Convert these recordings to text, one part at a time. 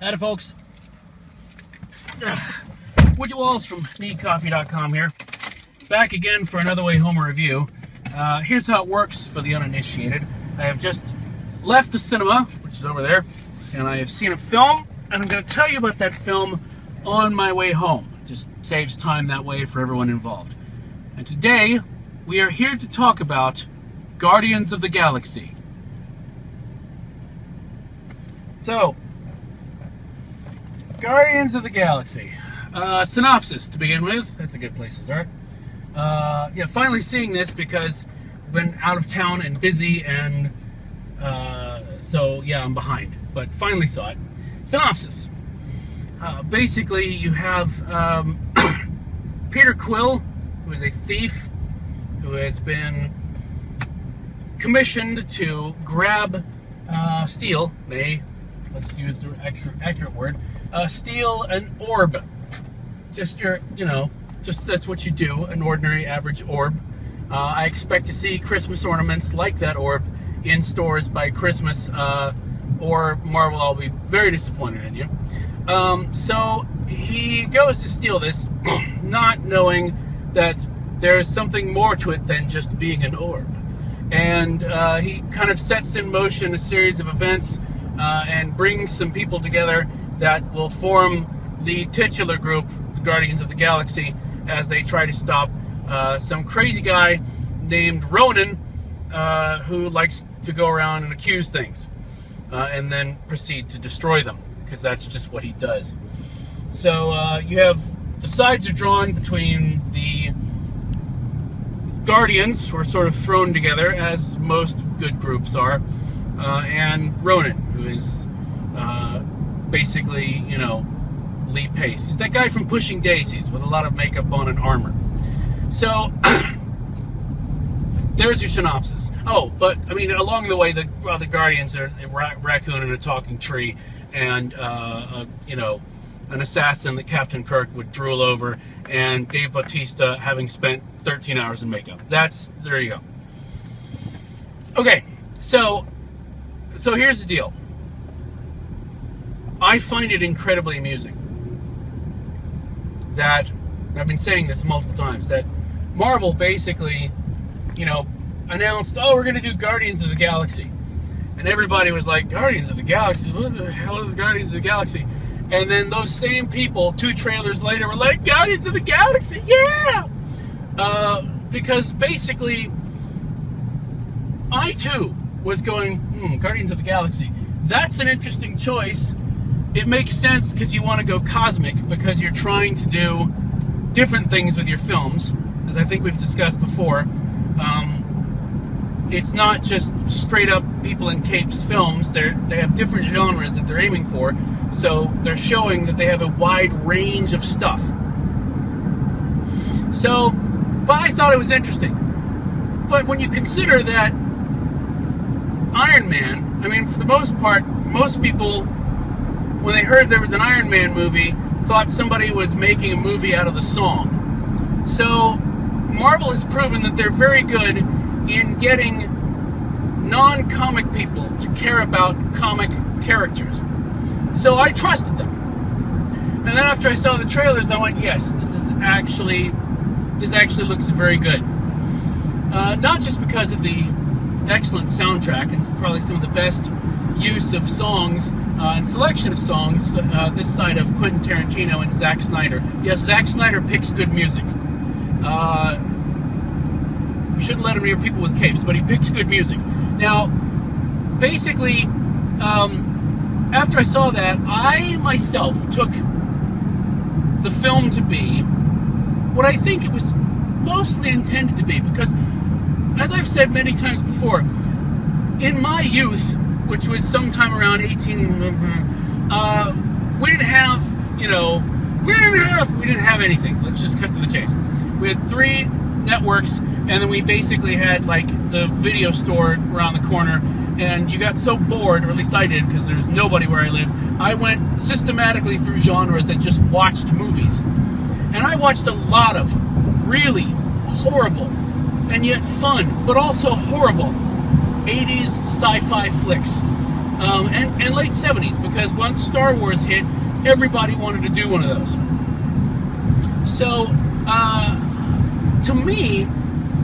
Howdy, folks. Woodrow Walls from NeedCoffee.com here. Back again for another Wayhomer review. Here's how it works for the uninitiated. I have just left the cinema, which is over there, and I have seen a film, and I'm going to tell you about that film on my way home. It just saves time that way for everyone involved. And today, we are here to talk about Guardians of the Galaxy. So, Guardians of the Galaxy. Synopsis to begin with. That's a good place to start. Yeah, finally seeing this because I've been out of town and busy, and so yeah, I'm behind. But finally saw it. Synopsis. Basically, you have Peter Quill, who is a thief, who has been commissioned to grab, steal, let's use the accurate word, steal an orb. Just your, you know, just that's what you do, an ordinary average orb. I expect to see Christmas ornaments like that orb in stores by Christmas, or Marvel, I'll be very disappointed in you. So he goes to steal this, not knowing that there is something more to it than just being an orb. And he kind of sets in motion a series of events and brings some people together that will form the titular group, the Guardians of the Galaxy, as they try to stop some crazy guy named Ronan, who likes to go around and accuse things, and then proceed to destroy them, because that's just what he does. So you have, the sides are drawn between the Guardians, who are sort of thrown together, as most good groups are, and Ronan, who is basically, you know, Lee Pace. He's that guy from Pushing Daisies with a lot of makeup on and armor. So, there's your synopsis. Oh, but, I mean, along the way, the Guardians are a raccoon and a talking tree, and, you know, an assassin that Captain Kirk would drool over, and Dave Bautista having spent 13 hours in makeup. That's, there you go. Okay, so here's the deal. I find it incredibly amusing that, and I've been saying this multiple times, that Marvel basically, you know, announced, oh, we're going to do Guardians of the Galaxy. And everybody was like, Guardians of the Galaxy? What the hell is Guardians of the Galaxy? And then those same people, 2 trailers later, were like, Guardians of the Galaxy, yeah! Because basically, I too was going, Guardians of the Galaxy, that's an interesting choice. It makes sense because you want to go cosmic, because you're trying to do different things with your films, as I think we've discussed before. It's not just straight-up people in capes films. They have different genres that they're aiming for, so they're showing that they have a wide range of stuff. So, but I thought it was interesting. But when you consider that Iron Man, I mean, for the most part, most people, when they heard there was an Iron Man movie, thought somebody was making a movie out of the song. So, Marvel has proven that they're very good in getting non-comic people to care about comic characters. So I trusted them. And then after I saw the trailers, I went, yes, this actually looks very good. Not just because of the excellent soundtrack, and probably some of the best use of songs and selection of songs this side of Quentin Tarantino and Zack Snyder. Yes, Zack Snyder picks good music. You shouldn't let him near people with capes, but he picks good music. Now, basically, after I saw that, I myself took the film to be what I think it was mostly intended to be, because, as I've said many times before, in my youth, which was sometime around 18, we didn't have, you know, we didn't have anything. Let's just cut to the chase. We had 3 networks, and then we basically had, like, the video store around the corner, and you got so bored, or at least I did, because there's nobody where I lived. I went systematically through genres and just watched movies. And I watched a lot of really horrible, and yet fun, but also horrible, 80s sci-fi flicks. and late 70s, because once Star Wars hit, everybody wanted to do one of those. So, to me,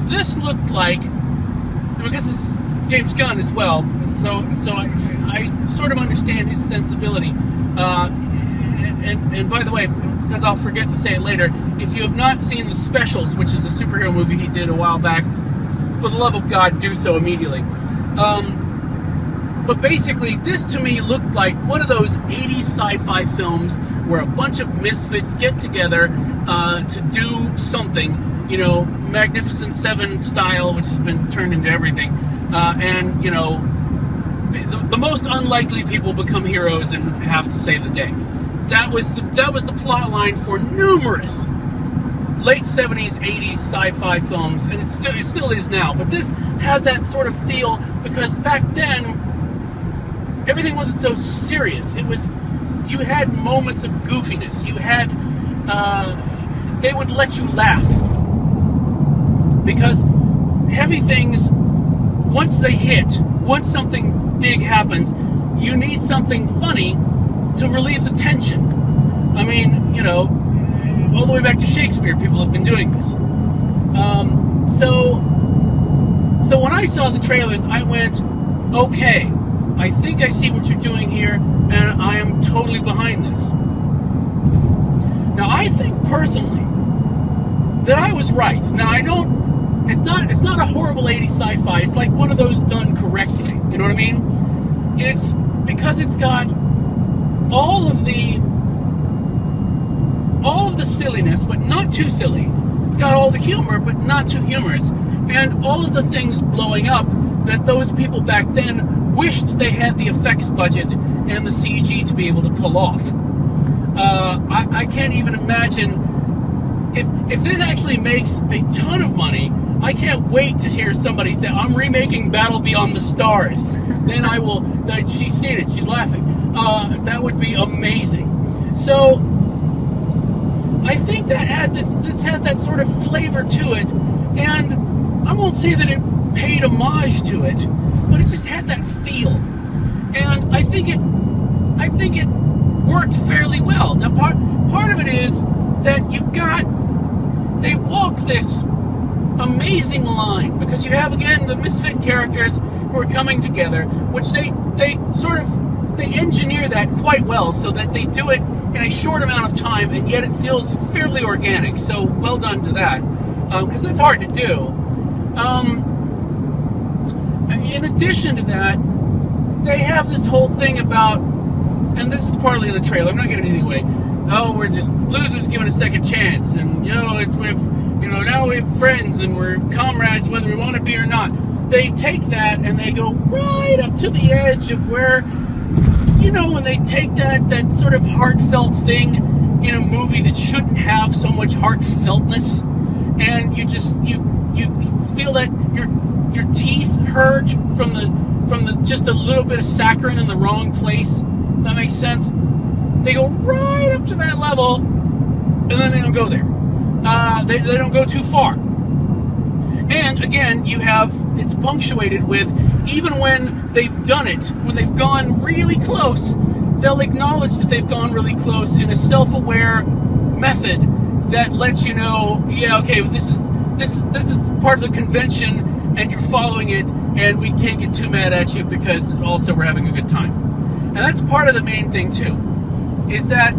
this looked like, I guess it's James Gunn as well, so I sort of understand his sensibility. And by the way, because I'll forget to say it later, if you have not seen The Specials, which is a superhero movie he did a while back, for the love of God, do so immediately. But basically, this to me looked like one of those 80s sci-fi films where a bunch of misfits get together to do something, you know, Magnificent Seven style, which has been turned into everything. And, you know, the most unlikely people become heroes and have to save the day. That was the plot line for numerous late 70s, 80s sci-fi films, and it still is now. But this had that sort of feel, because back then, everything wasn't so serious. It was, you had moments of goofiness. You had, they would let you laugh. Because heavy things, once they hit, once something big happens, you need something funny to relieve the tension. I mean, you know, all the way back to Shakespeare, people have been doing this. So when I saw the trailers, I went, okay, I think I see what you're doing here, and I am totally behind this. Now, I think personally that I was right. Now, I don't, it's not a horrible 80s sci-fi. It's like one of those done correctly. You know what I mean? It's because it's got all of the silliness, but not too silly. It's got all the humor, but not too humorous. And all of the things blowing up that those people back then wished they had the effects budget and the CG to be able to pull off. I can't even imagine, if this actually makes a ton of money, I can't wait to hear somebody say, I'm remaking Battle Beyond the Stars. Then I will, she's seen it, she's laughing. That would be amazing. So, I think that had this had that sort of flavor to it, and I won't say that it paid homage to it, but it just had that feel, and I think it worked fairly well. Now part of it is that they walk this amazing line, because you have again the misfit characters who are coming together, which they engineer that quite well, so that they do it in a short amount of time, and yet it feels fairly organic. So well done to that, because that's hard to do. In addition to that, they have this whole thing about, and this is partly in the trailer, I'm not giving anything away, oh, we're just losers given a second chance, and, you know, now we have friends and we're comrades whether we want to be or not. They take that and they go right up to the edge of where, you know, when they take that sort of heartfelt thing in a movie that shouldn't have so much heartfeltness, and you feel that your teeth hurt from the just a little bit of saccharin in the wrong place, if that makes sense. They go right up to that level, and then they don't go there. They don't go too far. And again, it's punctuated with, even when they've done it, when they've gone really close, they'll acknowledge that they've gone really close in a self-aware method that lets you know, yeah, okay, this is part of the convention, and you're following it, and we can't get too mad at you, because also we're having a good time. And that's part of the main thing too, is that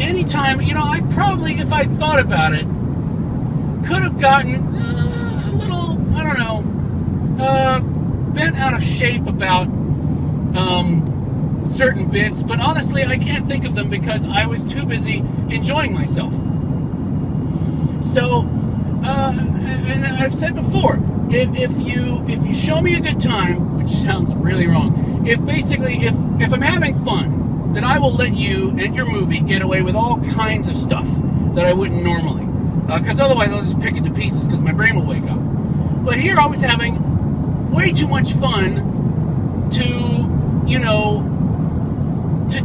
anytime, you know, I probably, if I thought about it, could have gotten a little, I don't know, bent out of shape about certain bits, but honestly, I can't think of them because I was too busy enjoying myself. So, and I've said before, if you show me a good time, which sounds really wrong, if I'm having fun, then I will let you and your movie get away with all kinds of stuff that I wouldn't normally. Because otherwise I'll just pick it to pieces because my brain will wake up. But here I was having way too much fun to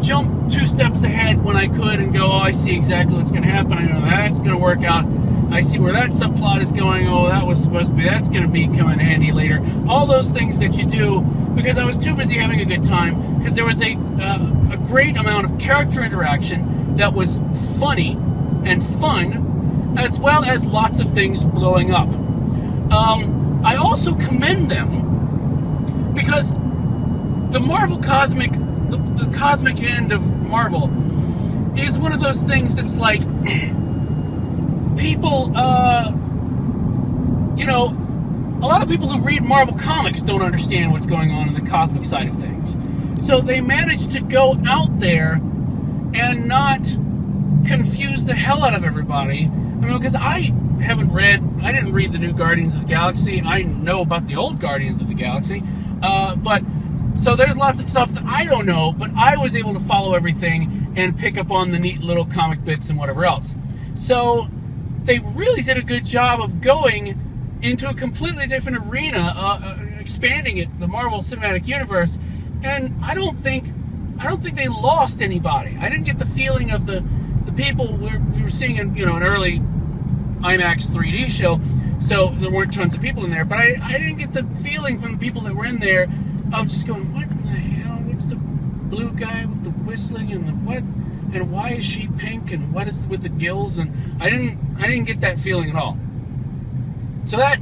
jump two steps ahead when I could and go, oh, I see exactly what's going to happen. I know that's going to work out. I see where that subplot is going. Oh, that was supposed to be. That's going to be coming handy later. all those things that you do, because I was too busy having a good time, because there was a great amount of character interaction that was funny and fun, as well as lots of things blowing up. I also commend them because the Marvel cosmic, the cosmic end of Marvel is one of those things that's like people, you know, a lot of people who read Marvel comics don't understand what's going on in the cosmic side of things. So they manage to go out there and not confuse the hell out of everybody. I mean, because I didn't read the new Guardians of the Galaxy. I know about the old Guardians of the Galaxy. But so there's lots of stuff that I don't know, but I was able to follow everything and pick up on the neat little comic bits and whatever else. So they really did a good job of going into a completely different arena, expanding it, the Marvel Cinematic Universe, and I don't think they lost anybody. I didn't get the feeling of the people we were seeing in, you know, an early IMAX 3D show, so there weren't tons of people in there, but I didn't get the feeling from the people that were in there of just going, what in the hell, what's the blue guy with the whistling and the what, and why is she pink, and what is with the gills, and I didn't get that feeling at all. So that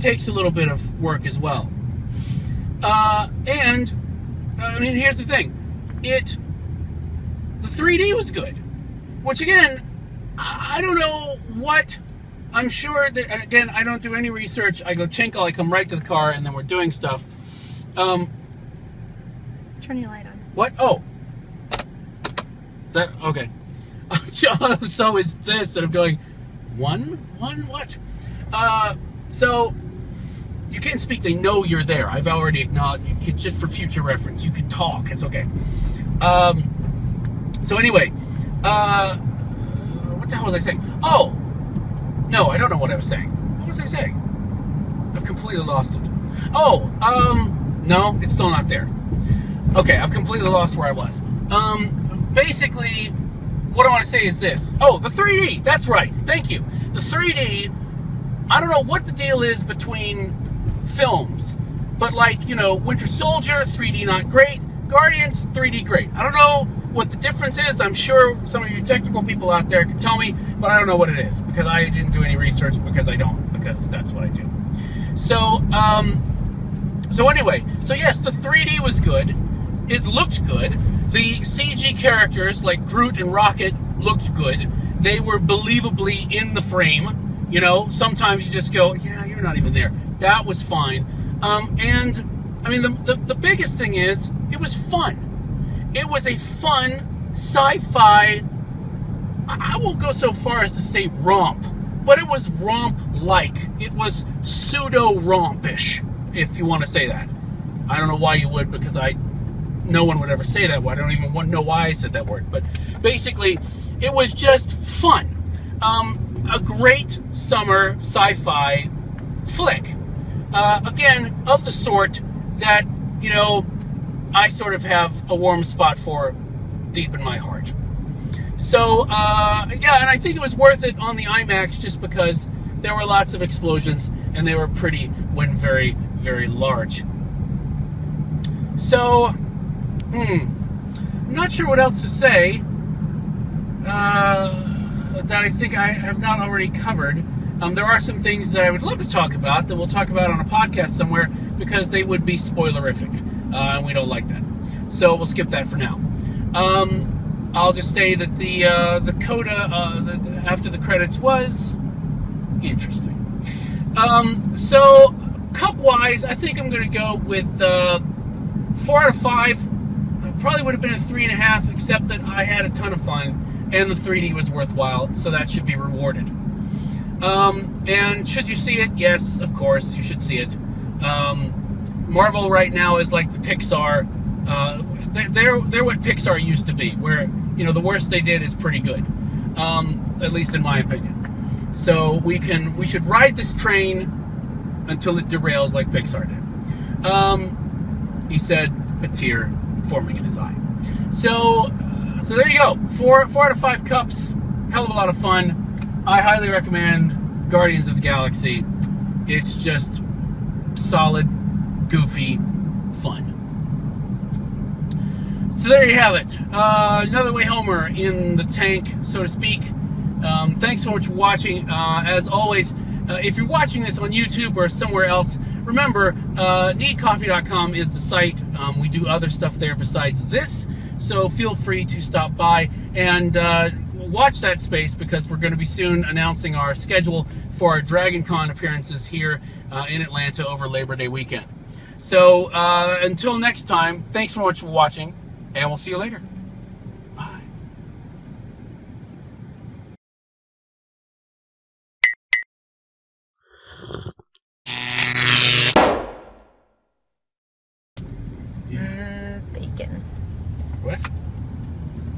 takes a little bit of work as well. And I mean, here's the thing: the 3D was good, which again, I don't know what. I'm sure that, again, I don't do any research. I go tinkle. I come right to the car, and then we're doing stuff. Turn your light on. What? Oh, is that okay? So is this that I'm going one what? So you can't speak, they know you're there. I've already acknowledged, you can, just for future reference, you can talk, it's okay. So anyway, what the hell was I saying? Oh, no, I don't know what I was saying. What was I saying? I've completely lost it. Oh, no, it's still not there. Okay, I've completely lost where I was. Basically, what I want to say is this. Oh, the 3D, that's right, thank you. The 3D, I don't know what the deal is between films, but like, you know, Winter Soldier, 3D not great, Guardians, 3D great. I don't know what the difference is. I'm sure some of you technical people out there can tell me, but I don't know what it is because I didn't do any research, because that's what I do. So, anyway, so yes, the 3D was good. It looked good. The CG characters like Groot and Rocket looked good. They were believably in the frame. You know, sometimes you just go, yeah, you're not even there. That was fine. And, I mean, the biggest thing is, it was fun. It was a fun sci-fi, I won't go so far as to say romp, but it was romp-like. It was pseudo-rompish, if you want to say that. I don't know why you would, because no one would ever say that word. I don't even know why I said that word. But basically, it was just fun. A great summer sci-fi flick, again, of the sort that, you know, I sort of have a warm spot for deep in my heart. So, yeah, and I think it was worth it on the IMAX just because there were lots of explosions and they were pretty when very, very large. So, I'm not sure what else to say. That I think I have not already covered. There are some things that I would love to talk about that we'll talk about on a podcast somewhere because they would be spoilerific, and we don't like that. So we'll skip that for now. I'll just say that the coda after the credits was interesting. So cup-wise, I think I'm going to go with 4 out of 5. It probably would have been a 3.5, except that I had a ton of fun. And the 3D was worthwhile, so that should be rewarded. And should you see it? Yes, of course, you should see it. Marvel right now is like the Pixar. They're what Pixar used to be, where, you know, the worst they did is pretty good, at least in my opinion. So we should ride this train until it derails like Pixar did. He said, a tear forming in his eye. So there you go, 4 out of 5 cups, hell of a lot of fun. I highly recommend Guardians of the Galaxy. It's just solid, goofy, fun. So there you have it. Another Wayhomer in the tank, so to speak. Thanks so much for watching. As always, if you're watching this on YouTube or somewhere else, remember, NeedCoffee.com is the site. We do other stuff there besides this, so feel free to stop by and watch that space, because we're going to be soon announcing our schedule for our Dragon Con appearances here in Atlanta over Labor Day weekend. So until next time, thanks so much for watching, and we'll see you later.